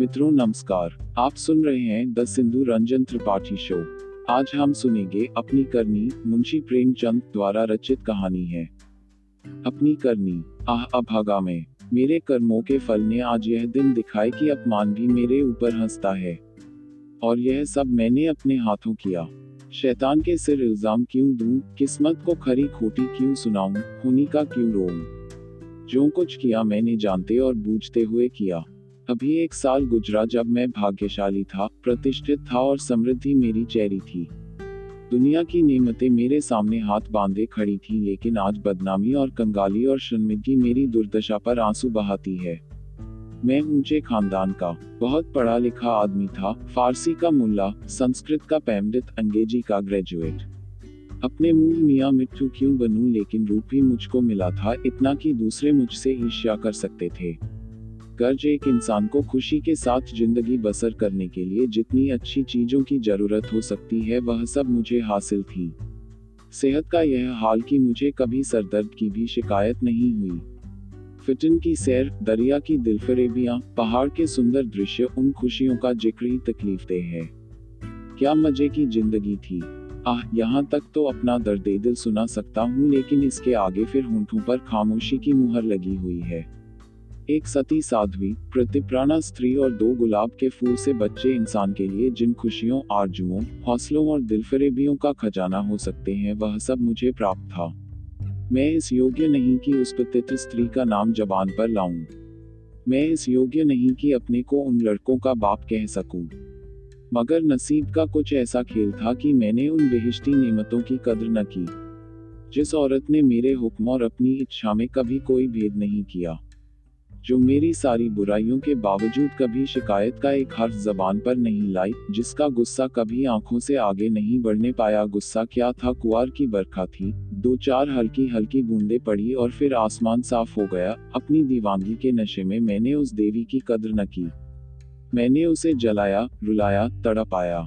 मित्रों नमस्कार, आप सुन रहे हैं द सिंधु रंजन त्रिपाठी शो। आज हम सुनेंगे अपनी करनी, मुंशी प्रेमचंद द्वारा रचित कहानी है। अपनी करनी। आह अभागा में, मेरे कर्मों के फल ने आज यह दिन दिखाए कि अपमान भी मेरे ऊपर हंसता है, और यह सब मैंने अपने हाथों किया। शैतान के सिर इल्जाम क्यों दूं, किस्मत को खरी खोटी क्यों सुनाऊं, होनी का क्यों रोऊं। जो कुछ किया मैंने जानते और बूझते हुए किया। अभी एक साल गुजरा जब मैं भाग्यशाली था, प्रतिष्ठित था और समृद्धि मेरी चेहरी थी। दुनिया की नेमतें मेरे सामने हाथ बांधे खड़ी थी, लेकिन आज बदनामी और कंगाली और शर्मिंदगी मेरी दुर्दशा पर आंसू बहाती है। मैं ऊंचे खानदान का बहुत पढ़ा लिखा आदमी था, फारसी का मुल्ला, संस्कृत का पंडित, अंग्रेजी का ग्रेजुएट। अपने मुंह मियाँ मिट्ठू क्यों बनूं, लेकिन रूप भी मुझको मिला था इतना कि दूसरे मुझसे ईर्ष्या कर सकते थे। कर्ज एक इंसान को खुशी के साथ जिंदगी बसर करने के लिए जितनी अच्छी चीजों की जरूरत हो सकती है वह सब मुझे हासिल थी। सेहत का यह हाल कि मुझे कभी सरदर्द की भी शिकायत नहीं हुई। फिटन की सैर, दरिया की दिलफरेबियाँ, पहाड़ के सुंदर दृश्य, उन खुशियों का जिक्र ही तकलीफदेह है। क्या मजे की जिंदगी थी। आह, यहाँ तक तो अपना दर्दे दिल सुना सकता हूँ, लेकिन इसके आगे फिर होंठों पर खामोशी की मुहर लगी हुई है। एक सती साध्वी, प्रतिप्राणा स्त्री और दो गुलाब के फूल से बच्चे इंसान के लिए जिन खुशियों, आरजुओं, हौसलों और दिलफरेबियों का खजाना हो सकते हैं वह सब मुझे प्राप्त था। मैं इस योग्य नहीं कि उस पतित स्त्री का नाम जबान पर लाऊं। मैं इस योग्य नहीं कि अपने को उन लड़कों का बाप कह सकूं। मगर नसीब का कुछ ऐसा खेल था कि मैंने उन बेहिश्ती नेमतों की कदर न की। जिस औरत ने मेरे हुक्म और अपनी इच्छा में कभी कोई भेद नहीं किया, जो मेरी सारी बुराइयों के बावजूद कभी शिकायत का एक हर्फ जबान पर नहीं लाई, जिसका गुस्सा कभी आंखों से आगे नहीं बढ़ने पाया। गुस्सा क्या था, कुआर की बरखा थी, दो चार हल्की हल्की बूंदें पड़ी और फिर आसमान साफ हो गया। अपनी दीवानगी के नशे में मैंने उस देवी की कदर न की। मैंने उसे जलाया, रुलाया, तड़पाया।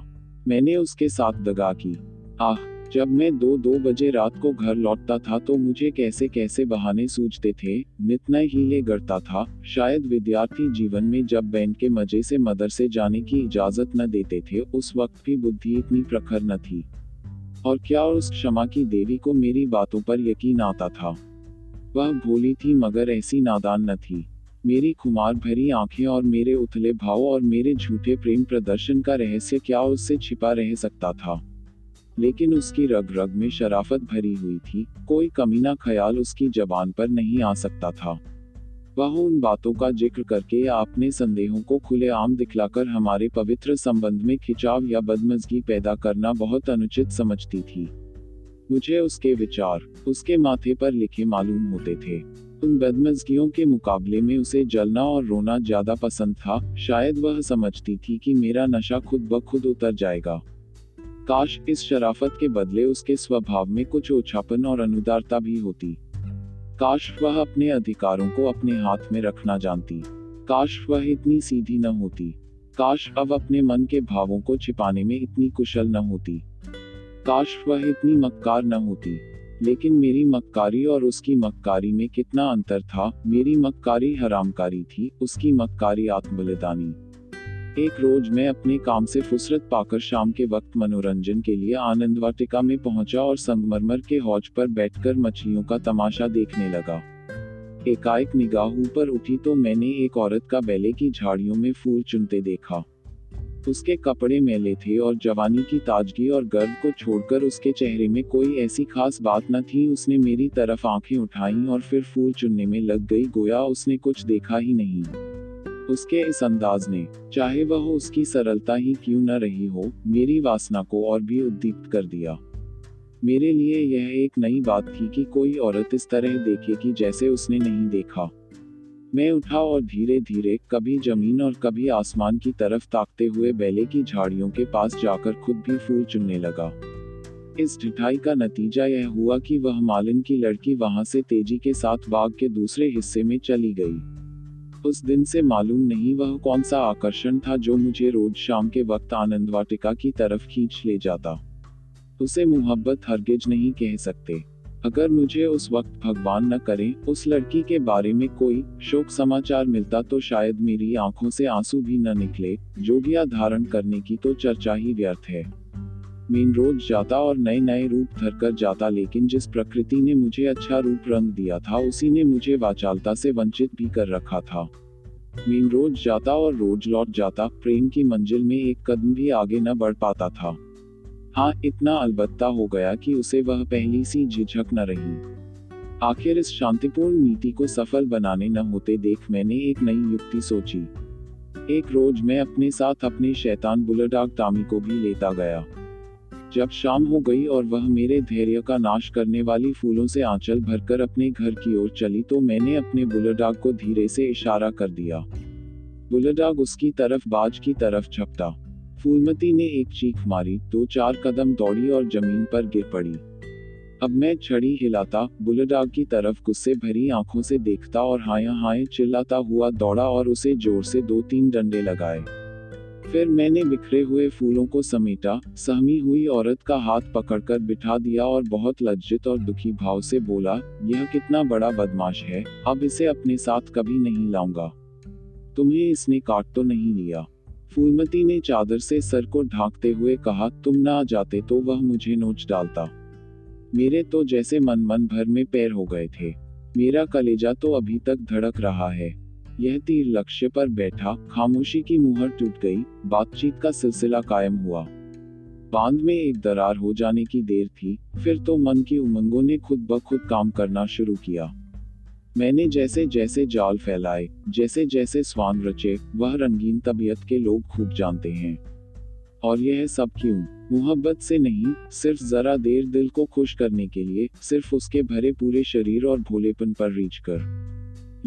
मैंने उसके साथ दगा की। आह, जब मैं 2-2 बजे रात को घर लौटता था तो मुझे कैसे कैसे बहाने सूझते थे, नितनय हीले गढ़ता था। शायद विद्यार्थी जीवन में जब बैंड के मजे से मदरसे जाने की इजाजत न देते थे, उस वक्त भी बुद्धि इतनी प्रखर न थी। और क्या उस क्षमा की देवी को मेरी बातों पर यकीन आता था। वह भोली थी मगर ऐसी नादान न थी। मेरी खुमार भरी आंखें और मेरे उथले भाव और मेरे झूठे प्रेम प्रदर्शन का रहस्य क्या उससे छिपा रह सकता था। लेकिन उसकी रग रग में शराफत भरी हुई थी, कोई कमीना ख्याल उसकी जबान पर नहीं आ सकता था। वह उन बातों का जिक्र करके या अपने संदेहों को खुलेआम दिखलाकर हमारे पवित्र संबंध में खिंचाव या बदमजगी पैदा करना बहुत अनुचित समझती थी। मुझे उसके विचार उसके माथे पर लिखे मालूम होते थे। उन बदमजगियों के मुकाबले में उसे जलना और रोना ज्यादा पसंद था। शायद वह समझती थी कि मेरा नशा खुद ब खुद उतर जाएगा। काश इस शराफत के बदले उसके स्वभाव में कुछ ओछापन और अनुदारता भी होती। काश वह अपने अधिकारों को अपने हाथ में रखना जानती। काश वह इतनी सीधी न होती। काश अब अपने मन के भावों को छिपाने में इतनी कुशल न होती। काश वह इतनी मक्कार न होती। लेकिन मेरी मक्कारी और उसकी मक्कारी में कितना अंतर था। मेरी मक्कारी हरामकारी थी, उसकी मक्कारी आत्मबलिदानी। एक रोज मैं अपने काम से फुसरत पाकर शाम के वक्त मनोरंजन के लिए आनंद वाटिका में पहुंचा और संगमरमर के हौज पर बैठकर मछलियों का तमाशा देखने लगा। एकाएक निगाह ऊपर उठी तो मैंने एक औरत का बेले की झाड़ियों में फूल चुनते देखा। उसके कपड़े मैले थे और जवानी की ताजगी और गर्व को छोड़कर उसके चेहरे में कोई ऐसी खास बात न थी। उसने मेरी तरफ आंखें उठाई और फिर फूल चुनने में लग गई, गोया उसने कुछ देखा ही नहीं। उसके इस अंदाज ने, चाहे वह उसकी सरलता ही क्यों न रही हो, मेरी वासना को और भी उद्दीप्त कर दिया। मेरे लिए यह एक नई बात थी कि कोई औरत इस तरह देखे कि जैसे उसने नहीं देखा। मैं उठा और धीरे धीरे कभी जमीन और कभी आसमान की तरफ ताकते हुए बेले की झाड़ियों के पास जाकर खुद भी फूल चुनने लगा। इस ढिठाई का नतीजा यह हुआ कि वह मालिन की लड़की वहां से तेजी के साथ बाग के दूसरे हिस्से में चली गई। उस दिन से मालूम नहीं वह कौन सा आकर्षण था जो मुझे रोज शाम के वक्त आनंद वाटिका की तरफ खींच ले जाता। उसे मुहब्बत हरगिज नहीं कह सकते। अगर मुझे उस वक्त भगवान न करे उस लड़की के बारे में कोई शोक समाचार मिलता तो शायद मेरी आंखों से आंसू भी न निकले। जोगिया धारण करने की तो चर्चा ही व्यर्थ है। मैं रोज जाता और नए नए रूप धर कर जाता, लेकिन जिस प्रकृति ने मुझे अच्छा रूप रंग दिया था उसी ने मुझे वाचालता से वंचित भी कर रखा था। मैं रोज जाता और रोज लौट जाता, प्रेम की मंजिल में एक कदम भी आगे न बढ़ पाता था। हाँ, इतना अलबत्ता हो गया कि उसे वह पहली सी झिझक न रही। आखिर इस शांतिपूर्ण नीति को सफल बनाने न होते देख मैंने एक नई युक्ति सोची। एक रोज मैं अपने साथ अपने शैतान बुलडॉग टामी को भी लेता गया। जब शाम हो गई और वह मेरे धैर्य का नाश करने वाली फूलों से आंचल भरकर अपने घर की ओर चली तो मैंने अपने बुलडॉग को धीरे से इशारा कर दिया। बुलडॉग उसकी तरफ बाज की तरफ झपटा। फूलमती ने एक चीख मारी, दो चार कदम दौड़ी और जमीन पर गिर पड़ी। अब मैं छड़ी हिलाता, बुलडॉग की तरफ गुस्से भरी आंखों से देखता और हाय हाय चिल्लाता हुआ दौड़ा और उसे जोर से 2-3 डंडे लगाए। फिर मैंने बिखरे हुए फूलों को समेटा, सहमी हुई औरत का हाथ पकड़कर बिठा दिया और बहुत लज्जित और दुखी भाव से बोला, यह कितना बड़ा बदमाश है, अब इसे अपने साथ कभी नहीं लाऊंगा। तुम्हें इसने काट तो नहीं लिया? फूलमती ने चादर से सर को ढांकते हुए कहा, तुम ना जाते तो वह मुझे नोच डालता। मेरे तो जैसे मन भर में पैर हो गए थे। मेरा कलेजा तो अभी तक धड़क रहा है। यह तीर लक्ष्य पर बैठा। खामोशी की मुहर टूट गई, बातचीत का सिलसिला कायम हुआ। बांध में एक दरार हो जाने की देर थी, फिर तो मन की उमंगों ने खुद ब खुद काम करना शुरू किया। मैंने जैसे जैसे जाल फैलाए, जैसे जैसे स्वान रचे, वह रंगीन तबीयत के लोग खूब जानते हैं। और यह सब क्यों? मोहब्बत से नहीं, सिर्फ जरा देर दिल को खुश करने के लिए, सिर्फ उसके भरे पूरे शरीर और भोलेपन पर रीछ कर।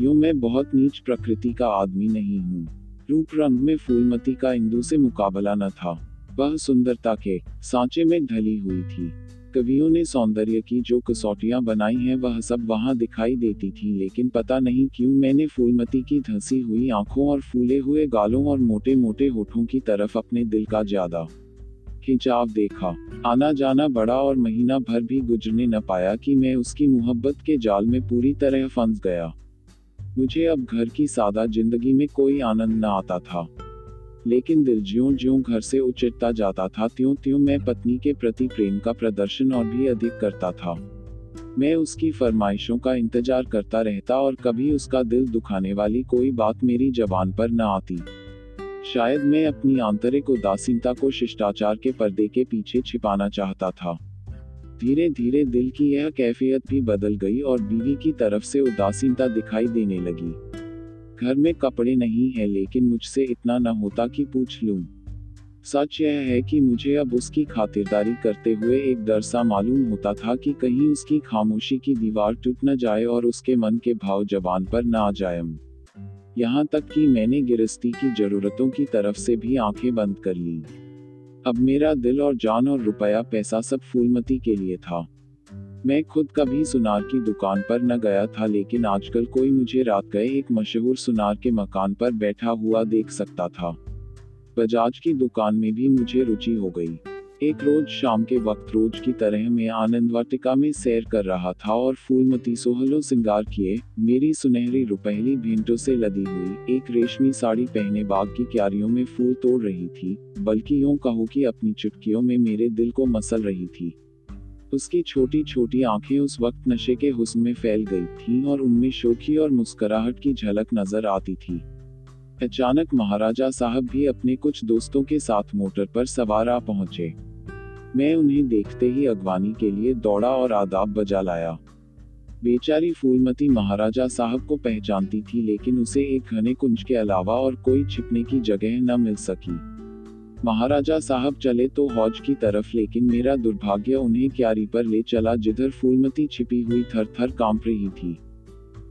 यूं मैं बहुत नीच प्रकृति का आदमी नहीं हूँ। रूप रंग में फूलमती का इंदु से मुकाबला न था। वह सुंदरता के सांचे में ढली हुई थी। कवियों ने सौंदर्य की जो कसौटियां बनाई हैं वह सब वहां दिखाई देती थी, लेकिन पता नहीं क्यों मैंने फूलमती की धंसी हुई आंखों और फूले हुए गालों और मोटे मोटे होठों की तरफ अपने दिल का ज्यादा खिंचाव देखा। आना जाना बड़ा और महीना भर भी गुजरने न पाया कि मैं उसकी मोहब्बत के जाल में पूरी तरह फंस गया। मुझे अब घर की सादा जिंदगी में कोई आनंद न आता था, लेकिन दिल ज्यों ज्यों घर से उचटता जाता था त्यों त्यों मैं पत्नी के प्रति प्रेम का प्रदर्शन और भी अधिक करता था। मैं उसकी फरमाइशों का इंतजार करता रहता और कभी उसका दिल दुखाने वाली कोई बात मेरी जबान पर न आती। शायद मैं अपनी आंतरिक उदासीनता को शिष्टाचार के पर्दे के पीछे छिपाना चाहता था। धीरे धीरे दिल की यह कैफियत भी बदल गई और बीवी की तरफ से उदासीनता दिखाई देने लगी। घर में कपड़े नहीं है, लेकिन मुझसे इतना न होता कि पूछ लूं। सच यह है कि मुझे अब उसकी खातिरदारी करते हुए एक डर सा मालूम होता था कि कहीं उसकी खामोशी की दीवार टूट न जाए और उसके मन के भाव जबान पर न आ जाए। यहाँ तक कि मैंने गिरस्ती की जरूरतों की तरफ से भी आंखें बंद कर ली। अब मेरा दिल और जान और रुपया पैसा सब फूलमती के लिए था। मैं खुद कभी सुनार की दुकान पर न गया था, लेकिन आजकल कोई मुझे रात गए एक मशहूर सुनार के मकान पर बैठा हुआ देख सकता था। बजाज की दुकान में भी मुझे रुचि हो गई। एक रोज शाम के वक्त रोज की तरह मैं आनंद वाटिका में सैर कर रहा था और फूलमती सोहलो सिंगार किए, मेरी सुनहरी रुपहली भेंटों से लदी हुई, एक रेशमी साड़ी पहने बाग की क्यारियों में फूल तोड़ रही थी, बल्कि यूं कहो कि अपनी चुटकियों में मेरे दिल को मसल रही थी। उसकी छोटी छोटी आंखें उस वक्त नशे के हुस्न में फैल गई थीं और उनमें शोखी और मुस्कुराहट की झलक नजर आती थी। अचानक महाराजा साहब भी अपने कुछ दोस्तों के साथ मोटर पर सवार आ पहुंचे। मैं उन्हें देखते ही अगवानी के लिए दौड़ा और आदाब बजा लाया। बेचारी फूलमती महाराजा साहब को पहचानती थी, लेकिन उसे एक घने कुंज के अलावा और कोई छिपने की जगह न मिल सकी। महाराजा साहब चले तो हौज की तरफ, लेकिन मेरा दुर्भाग्य उन्हें क्यारी पर ले चला जिधर फूलमती छिपी हुई थर थर कांप रही थी।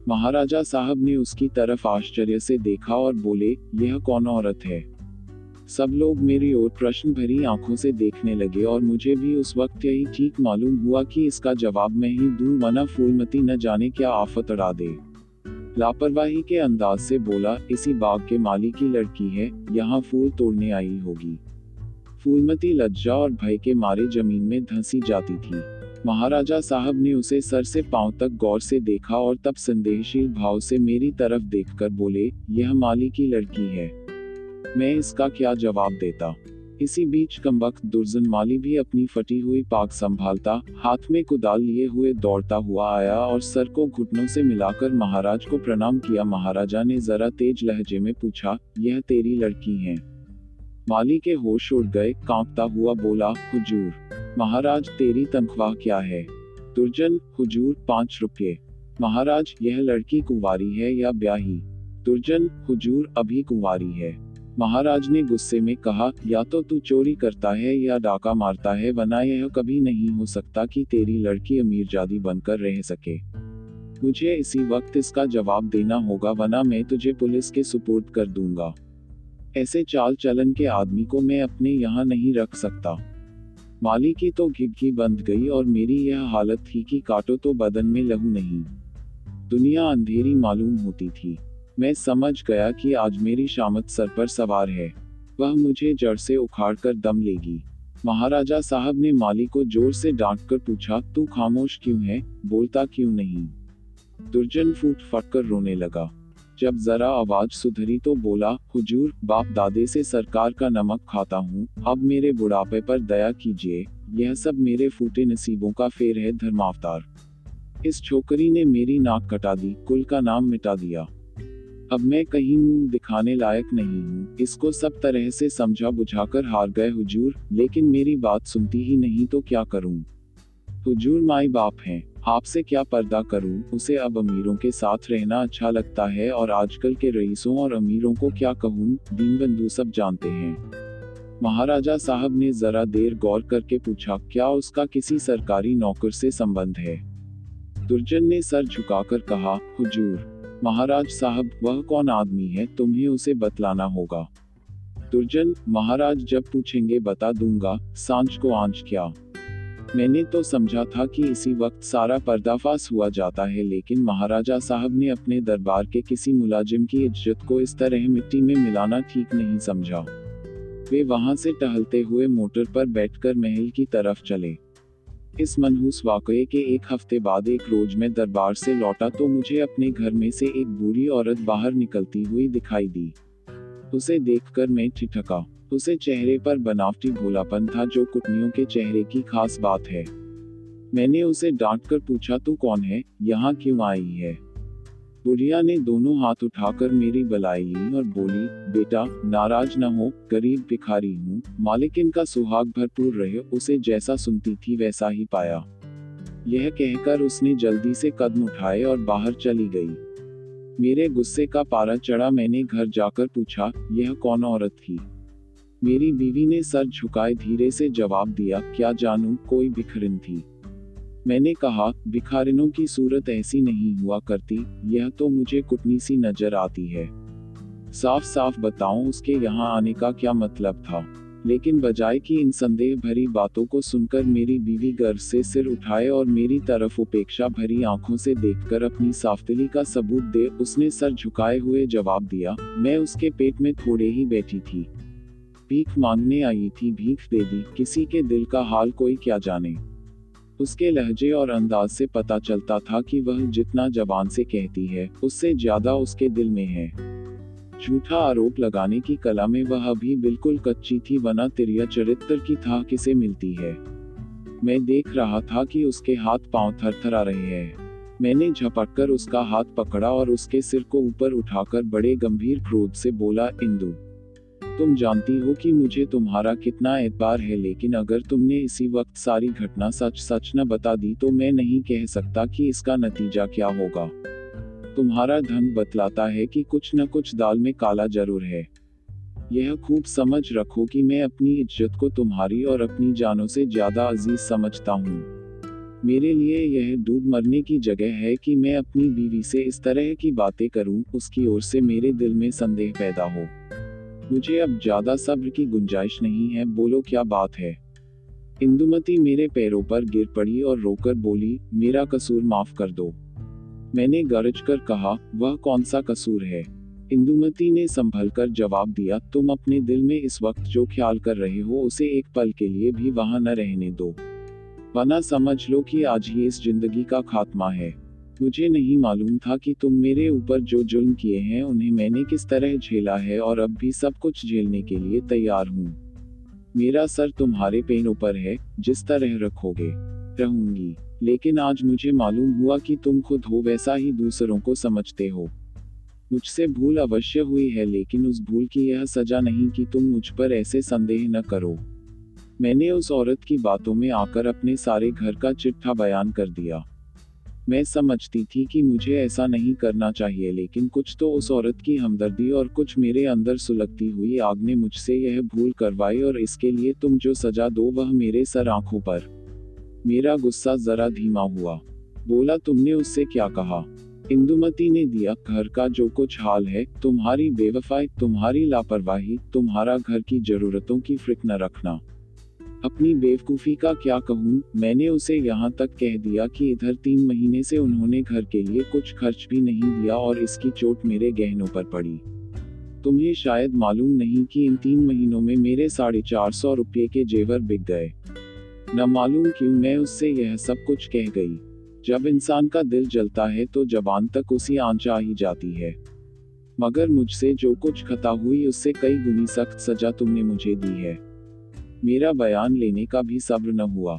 महाराजा साहब ने उसकी तरफ आश्चर्य से देखा और बोले, यह कौन औरत है? सब लोग मेरी ओर प्रश्न भरी आंखों से देखने लगे और मुझे भी उस वक्त यही ठीक मालूम हुआ कि इसका जवाब मैं ही दूं, वरना फूलमती न जाने क्या आफत अड़ा दे। लापरवाही के अंदाज से बोला, इसी बाग के माली की लड़की है, यहाँ फूल तोड़ने आई होगी। फूलमती लज्जा और भय के मारे जमीन में धंसी जाती थी। महाराजा साहब ने उसे सर से पांव तक गौर से देखा और तब संदेहशील भाव से मेरी तरफ देखकर बोले, यह माली की लड़की है। मैं इसका क्या जवाब देता। इसी बीच कमबख्त दुर्जन माली भी अपनी फटी हुई पाक संभालता, हाथ में कुदाल लिए हुए दौड़ता हुआ आया और सर को घुटनों से मिलाकर महाराज को प्रणाम किया। महाराजा ने जरा तेज लहजे में पूछा, यह तेरी लड़की है? माली के होश उड़ गए, कांपता हुआ बोला, हुजूर। महाराज, तेरी तनख्वाह क्या है? दुर्जन, हुजूर 5 रुपये। महाराज, यह लड़की कुंवारी है या ब्याही? दुर्जन, हुजूर अभी कुंवारी है। महाराज ने गुस्से में कहा, या तो तू चोरी करता है या डाका मारता है, वरना यह कभी नहीं हो सकता कि तेरी लड़की अमीरजादी बनकर रह सके। मुझे इसी वक्त इसका जवाब देना होगा, वरना मैं तुझे पुलिस के सुपुर्द कर दूंगा। ऐसे चाल चलन के आदमी को मैं अपने यहाँ नहीं रख सकता। माली की तो घिघी बंध गई और मेरी यह हालत थी कि काटो तो बदन में लहू नहीं। दुनिया अंधेरी मालूम होती थी। मैं समझ गया कि आज मेरी शामत सर पर सवार है, वह मुझे जड़ से उखाड़ कर दम लेगी। महाराजा साहब ने माली को जोर से डांट कर पूछा, तू खामोश क्यों है, बोलता क्यों नहीं? दुर्जन फूट फट कर रोने लगा। जब जरा आवाज सुधरी तो बोला, हुजूर, बाप दादे से सरकार का नमक खाता हूँ, अब मेरे बुढ़ापे पर दया कीजिए, यह सब मेरे फूटे नसीबों का फेर है। धर्मावतार, इस छोकरी ने मेरी नाक कटा दी, कुल का नाम मिटा दिया। अब मैं कहीं मुंह दिखाने लायक नहीं हूँ। इसको सब तरह से समझा बुझाकर हार गए हुजूर, लेकिन मेरी बात सुनती ही नहीं तो क्या करूँ? हुजूर, माई बाप हैं, आपसे क्या पर्दा करूँ? उसे अब अमीरों के साथ रहना अच्छा लगता है और आजकल के रईसों और अमीरों को क्या कहूँ, दीनबंधु सब जानते हैं। महाराजा साहब ने जरा देर गौर करके पूछा, क्या उसका किसी सरकारी नौकर से संबंध है? दुर्जन ने सर झुकाकर कहा, हुजूर। महाराज साहब, वह कौन आदमी है, तुम्हें उसे बतलाना होगा। दुर्जन, महाराज जब पूछेंगे बता दूंगा, सांझ को आंच क्या। मैंने तो समझा था कि इसी वक्त सारा पर्दाफाश हुआ जाता है, लेकिन महाराजा साहब ने अपने दरबार के किसी मुलाजिम की इज्जत को इस तरह मिट्टी में मिलाना ठीक नहीं समझा। वे वहां से टहलते हुए मोटर पर बैठकर महल की तरफ चले। इस मनहूस वाकये के एक हफ्ते बाद एक रोज मैं दरबार से लौटा तो मुझे अपने घर में से एक बूढ़ी औरत बाहर निकलती हुई दिखाई दी। उसे देखकर मैं ठिठका। उसे चेहरे पर बनावटी भोलापन था, जो कुटनियों के चेहरे की खास बात है। मैंने उसे डांट कर पूछा, तू कौन है, यहाँ क्यों आई है? बुढ़िया ने दोनों हाथ उठाकर मेरी बलाई ली और बोली, बेटा नाराज न हो, गरीब भिखारी हूँ, मालिक इनका सुहाग भरपूर रहे। उसे जैसा सुनती थी वैसा ही पाया। यह कहकर उसने जल्दी से कदम उठाए और बाहर चली गई। मेरे गुस्से का पारा चढ़ा। मैंने घर जाकर पूछा, यह कौन औरत थी? मेरी बीवी ने सर झुकाए धीरे से जवाब दिया, क्या जानू, कोई भिखरिन थी। मैंने कहा, भिखारिनों की सूरत ऐसी नहीं हुआ करती, यह तो मुझे कुटनी सी नजर आती है। साफ साफ बताऊं, उसके यहाँ आने का क्या मतलब था? लेकिन बजाय कि इन संदेह भरी बातों को सुनकर मेरी बीवी गर्व से सिर उठाए और मेरी तरफ उपेक्षा भरी आंखों से देखकर अपनी साफ्तली का सबूत दे, उसने सर झुकाए हुए जवाब दिया, मैं उसके पेट में थोड़े ही बैठी थी, भीख मांगने आई थी, भीख दे दी, किसी के दिल का हाल कोई क्या जाने। उसके लहजे और अंदाज से पता चलता था कि वह जितना जबान से कहती है, उससे ज्यादा उसके दिल में है। झूठा आरोप लगाने की कला में वह अभी बिल्कुल कच्ची थी, वरना तिरिया चरित्र की था किसे मिलती है। मैं देख रहा था कि उसके हाथ पांव थरथरा रहे हैं। मैंने झपटकर उसका हाथ पकड़ा और उसके सिर को ऊपर उठाकर बड़े गंभीर क्रोध से बोला, इंदु, तुम जानती हो कि मुझे तुम्हारा कितना एतबार है, लेकिन अगर तुमने इसी वक्त सारी घटना सच सच न बता दी तो मैं नहीं कह सकता कि इसका नतीजा क्या होगा। तुम्हारा ढंग बतलाता है कि कुछ न कुछ दाल में काला जरूर है। यह खूब समझ रखो कि मैं अपनी इज्जत को तुम्हारी और अपनी जानों से ज्यादा अजीज समझता हूँ। मेरे लिए यह डूब मरने की जगह है कि मैं अपनी बीवी से इस तरह की बातें करूँ, उसकी ओर से मेरे दिल में संदेह पैदा हो। मुझे अब ज्यादा सब्र की गुंजाइश नहीं है, बोलो क्या बात है। इंदुमती मेरे पैरों पर गिर पड़ी और रोकर बोली, मेरा कसूर माफ कर दो। मैंने गरज कर कहा, वह कौन सा कसूर है? इंदुमती ने संभलकर जवाब दिया, तुम अपने दिल में इस वक्त जो ख्याल कर रहे हो उसे एक पल के लिए भी वहां न रहने दो, वरना समझ लो कि आज ही इस जिंदगी का खात्मा है। मुझे नहीं मालूम था कि तुम मेरे ऊपर जो जुल्म किए हैं उन्हें मैंने किस तरह झेला है और अब भी सब कुछ झेलने के लिए तैयार हूँ। मेरा सर तुम्हारे पैरों पर है, जिस तरह रखोगे रहूंगी। लेकिन आज मुझे मालूम हुआ कि तुम खुद हो वैसा ही दूसरों को समझते हो। मुझसे भूल अवश्य हुई है, लेकिन उस भूल की यह सजा नहीं कि तुम मुझ पर ऐसे संदेह न करो। मैंने उस औरत की बातों में आकर अपने सारे घर का चिट्ठा बयान कर दिया। मैं समझती थी कि मुझे ऐसा नहीं करना चाहिए, लेकिन कुछ तो उस औरत की हमदर्दी और कुछ मेरे अंदर सुलगती हुई आग ने मुझसे यह भूल करवाई, और इसके लिए तुम जो सजा दो वह मेरे सर आंखों पर। मेरा गुस्सा जरा धीमा हुआ। बोला, तुमने उससे क्या कहा? इंदुमती ने दिया, घर का जो कुछ हाल है, तुम्हारी बेवफाई, तुम्हारी लापरवाही, तुम्हारा घर की जरूरतों की फिक्र न रखना। अपनी बेवकूफ़ी का क्या कहूँ, मैंने उसे यहाँ तक कह दिया कि इधर 3 महीने से उन्होंने घर के लिए कुछ खर्च भी नहीं दिया और इसकी चोट मेरे गहनों पर पड़ी। तुम्हें शायद मालूम नहीं कि इन 3 महीनों में मेरे 450 रुपये के जेवर बिक गए। न मालूम क्यों मैं उससे यह सब कुछ कह गई। जब इंसान का दिल जलता है तो जबान तक उसी आंच आ ही जाती है। मगर मुझसे जो कुछ खता हुई उससे कई गुनी सख्त सजा तुमने मुझे दी है। मेरा बयान लेने का भी सब्र न हुआ।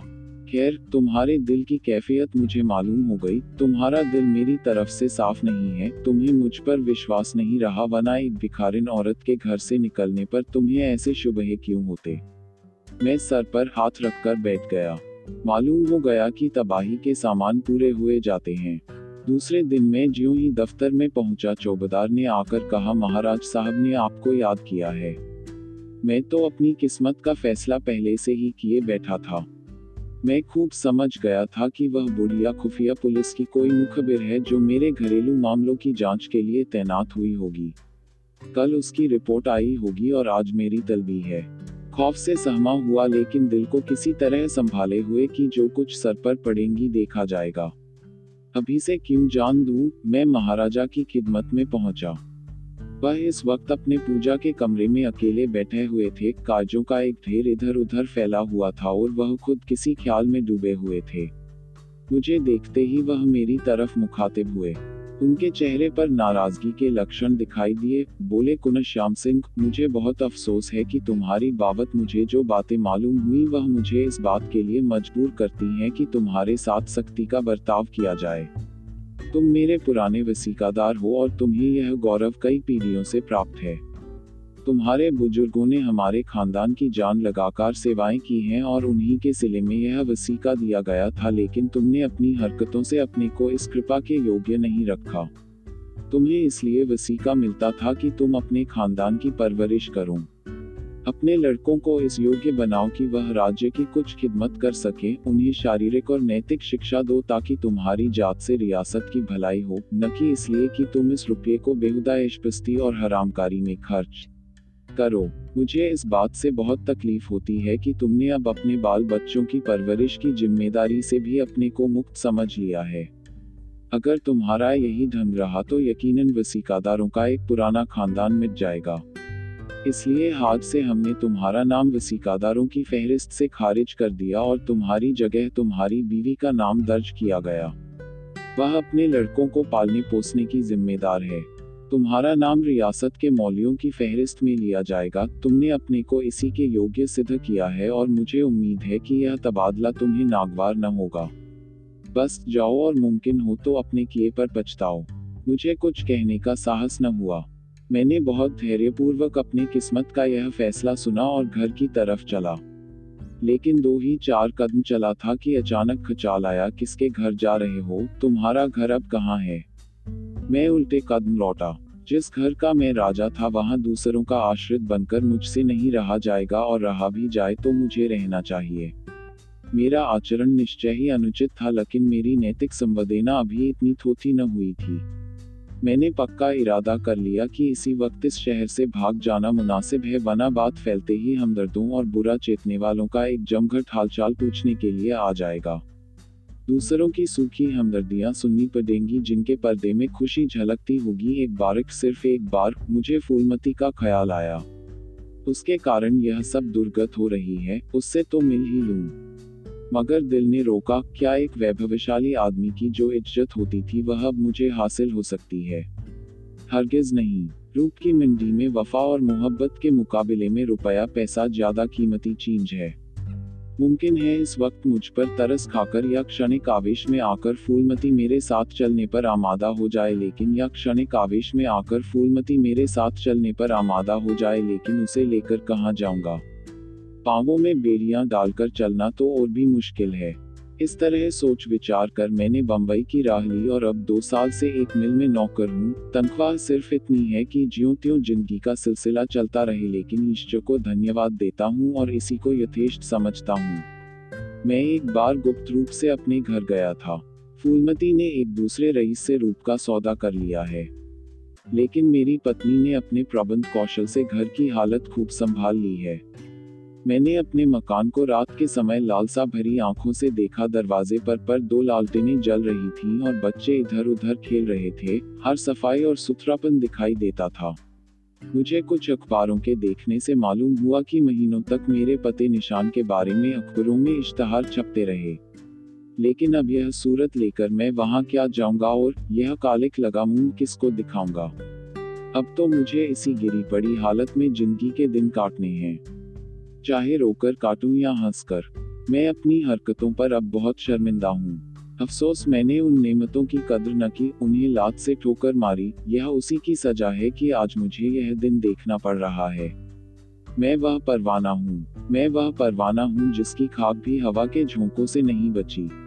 खैर, तुम्हारे दिल की कैफियत मुझे मालूम हो गई। तुम्हारा दिल मेरी तरफ से साफ नहीं है, तुम्हें मुझ पर विश्वास नहीं रहा, वरना एक भिखारिन औरत के घर से निकलने पर तुम्हें ऐसे शुबहे क्यों होते? मैं सर पर हाथ रखकर बैठ गया। मालूम हो गया कि तबाही के सामान पूरे हुए जाते हैं। दूसरे दिन मैं ज्यों ही दफ्तर में पहुंचा, चौबदार ने आकर कहा, महाराज साहब ने आपको याद किया है। मैं तो अपनी किस्मत का फैसला पहले से ही किए बैठा था। मैं खूब समझ गया था कि वह बुढ़िया खुफिया पुलिस की कोई मुखबिर है जो मेरे घरेलू मामलों की जांच के लिए तैनात हुई होगी। कल उसकी रिपोर्ट आई होगी और आज मेरी तलबी है। खौफ से सहमा हुआ, लेकिन दिल को किसी तरह संभाले हुए कि जो कुछ सर पर पड़ेंगी देखा जाएगा। अभी से क्यों जान दूं, मैं महाराजा की खिदमत में पहुंचा। वह इस वक्त अपने पूजा के कमरे में अकेले बैठे हुए थे। काजों का एक ढेर इधर उधर फैला हुआ था और वह खुद किसी ख्याल में डूबे हुए थे। मुझे देखते ही वह मेरी तरफ मुखातिब हुए। उनके चेहरे पर नाराजगी के लक्षण दिखाई दिए। बोले, कुन श्याम सिंह, मुझे बहुत अफसोस है कि तुम्हारी बाबत मुझे जो बातें मालूम हुई वह मुझे इस बात के लिए मजबूर करती हैं कि तुम्हारे साथ सख्ती का बर्ताव किया जाए। तुम मेरे पुराने वसीकादार हो और तुम्हें यह गौरव कई पीढ़ियों से प्राप्त है। तुम्हारे बुजुर्गों ने हमारे खानदान की जान लगाकर सेवाएं की हैं और उन्हीं के सिले में यह वसीका दिया गया था, लेकिन तुमने अपनी हरकतों से अपने को इस कृपा के योग्य नहीं रखा। तुम्हें इसलिए वसीका मिलता था कि तुम अपने खानदान की परवरिश करो, अपने लड़कों को इस योग्य बनाओ कि वह राज्य की कुछ खिदमत कर सके, उन्हें शारीरिक और नैतिक शिक्षा दो ताकि तुम्हारी जात से रियासत की भलाई हो, न कि इसलिए कि तुम इस रुपये को बेहुदा ऐशपस्ती और हरामकारी में खर्च करो। मुझे इस बात से बहुत तकलीफ होती है कि तुमने अब अपने बाल बच्चों की परवरिश की जिम्मेदारी से भी अपने को मुक्त समझ लिया है। अगर तुम्हारा यही ढंग रहा तो यकीनन वसीकादारों का एक पुराना खानदान मिट जाएगा। इसलिए हाथ से हमने तुम्हारा नाम वसीकादारों की फहरिस्त से खारिज कर दिया और तुम्हारी जगह तुम्हारी बीवी का नाम दर्ज किया गया। वह अपने लड़कों को पालने पोसने की जिम्मेदार है। तुम्हारा नाम रियासत के मौलियों की फहरिस्त में लिया जाएगा। तुमने अपने को इसी के योग्य सिद्ध किया है और मुझे उम्मीद है कि यह तबादला तुम्हें नागवार न होगा। बस जाओ और मुमकिन हो तो अपने किए पर पछताओ। मुझे कुछ कहने का साहस न हुआ। मैंने बहुत धैर्यपूर्वक अपनी किस्मत का यह फैसला सुना और घर की तरफ चला, लेकिन 2 ही 4 कदम चला था कि अचानक खचाल आया, किसके घर जा रहे हो? तुम्हारा घर अब कहाँ है? मैं उल्टे कदम लौटा। जिस घर का मैं राजा था वहां दूसरों का आश्रित बनकर मुझसे नहीं रहा जाएगा, और रहा भी जाए तो मुझे रहना चाहिए। मेरा आचरण निश्चय ही अनुचित था, लेकिन मेरी नैतिक संवेदना अभी इतनी थोथी न हुई थी। मैंने पक्का इरादा कर लिया कि इसी वक्त इस शहर से भाग जाना मुनासिब है, वरना बात फैलते ही हमदर्दों और बुरा चेतने वालों का एक जमघट हालचाल पूछने के लिए आ जाएगा। दूसरों की सूखी हमदर्दियां सुननी पड़ेंगी जिनके पर्दे में खुशी झलकती होगी। सिर्फ एक बार मुझे फूलमती का ख्याल आया। उसके कारण यह सब दुर्गत हो रही है, उससे तो मिल ही लूँ। मगर दिल ने रोका, क्या एक वैभवशाली आदमी की जो इज्जत होती थी वह अब मुझे हासिल हो सकती है? हरगिज नहीं। रूप की मंडी में वफा और मोहब्बत के मुकाबले में रुपया पैसा ज्यादा कीमती चीज है। मुमकिन है इस वक्त मुझ पर तरस खाकर या क्षणिक आवेश में आकर फूलमती मेरे साथ चलने पर आमादा हो जाए, लेकिन उसे लेकर कहाँ जाऊंगा? पांवों में बेड़ियां डालकर चलना तो और भी मुश्किल है। इस तरह सोच विचार कर मैंने बम्बई की राह ली और अब 2 साल से एक मिल में नौकर हूँ। तनख्वाह सिर्फ इतनी है कि ज्यों त्यों जिंदगी का सिलसिला चलता रहे, लेकिन ईश्वर को धन्यवाद देता हूँ और इसी को यथेष्ट समझता हूँ। मैं एक बार गुप्त रूप से अपने घर गया था। फूलमती ने एक दूसरे रईस से रूप का सौदा कर लिया है, लेकिन मेरी पत्नी ने अपने प्रबंध कौशल से घर की हालत खूब संभाल ली है। मैंने अपने मकान को रात के समय लालसा भरी आंखों से देखा। दरवाजे पर 2 लालटेनें जल रही थीं और बच्चे इधर उधर खेल रहे थे। हर सफाई और सुथरापन दिखाई देता था। मुझे कुछ अखबारों के देखने से मालूम हुआ कि महीनों तक मेरे पते निशान के बारे में अखबारों में इश्तहार छपते रहे, लेकिन अब यह सूरत लेकर मैं वहां क्या जाऊंगा और यह कालिक लगा मुंह किसको दिखाऊंगा? अब तो मुझे इसी गिरी पड़ी हालत में जिंदगी के दिन काटने हैं, चाहे रोकर काटूं या हंसकर। मैं अपनी हरकतों पर अब बहुत शर्मिंदा हूँ। अफसोस मैंने उन नेमतों की कदर न की, उन्हें लात से ठोकर मारी। यह उसी की सजा है कि आज मुझे यह दिन देखना पड़ रहा है। मैं वह परवाना हूँ जिसकी खाक भी हवा के झोंकों से नहीं बची।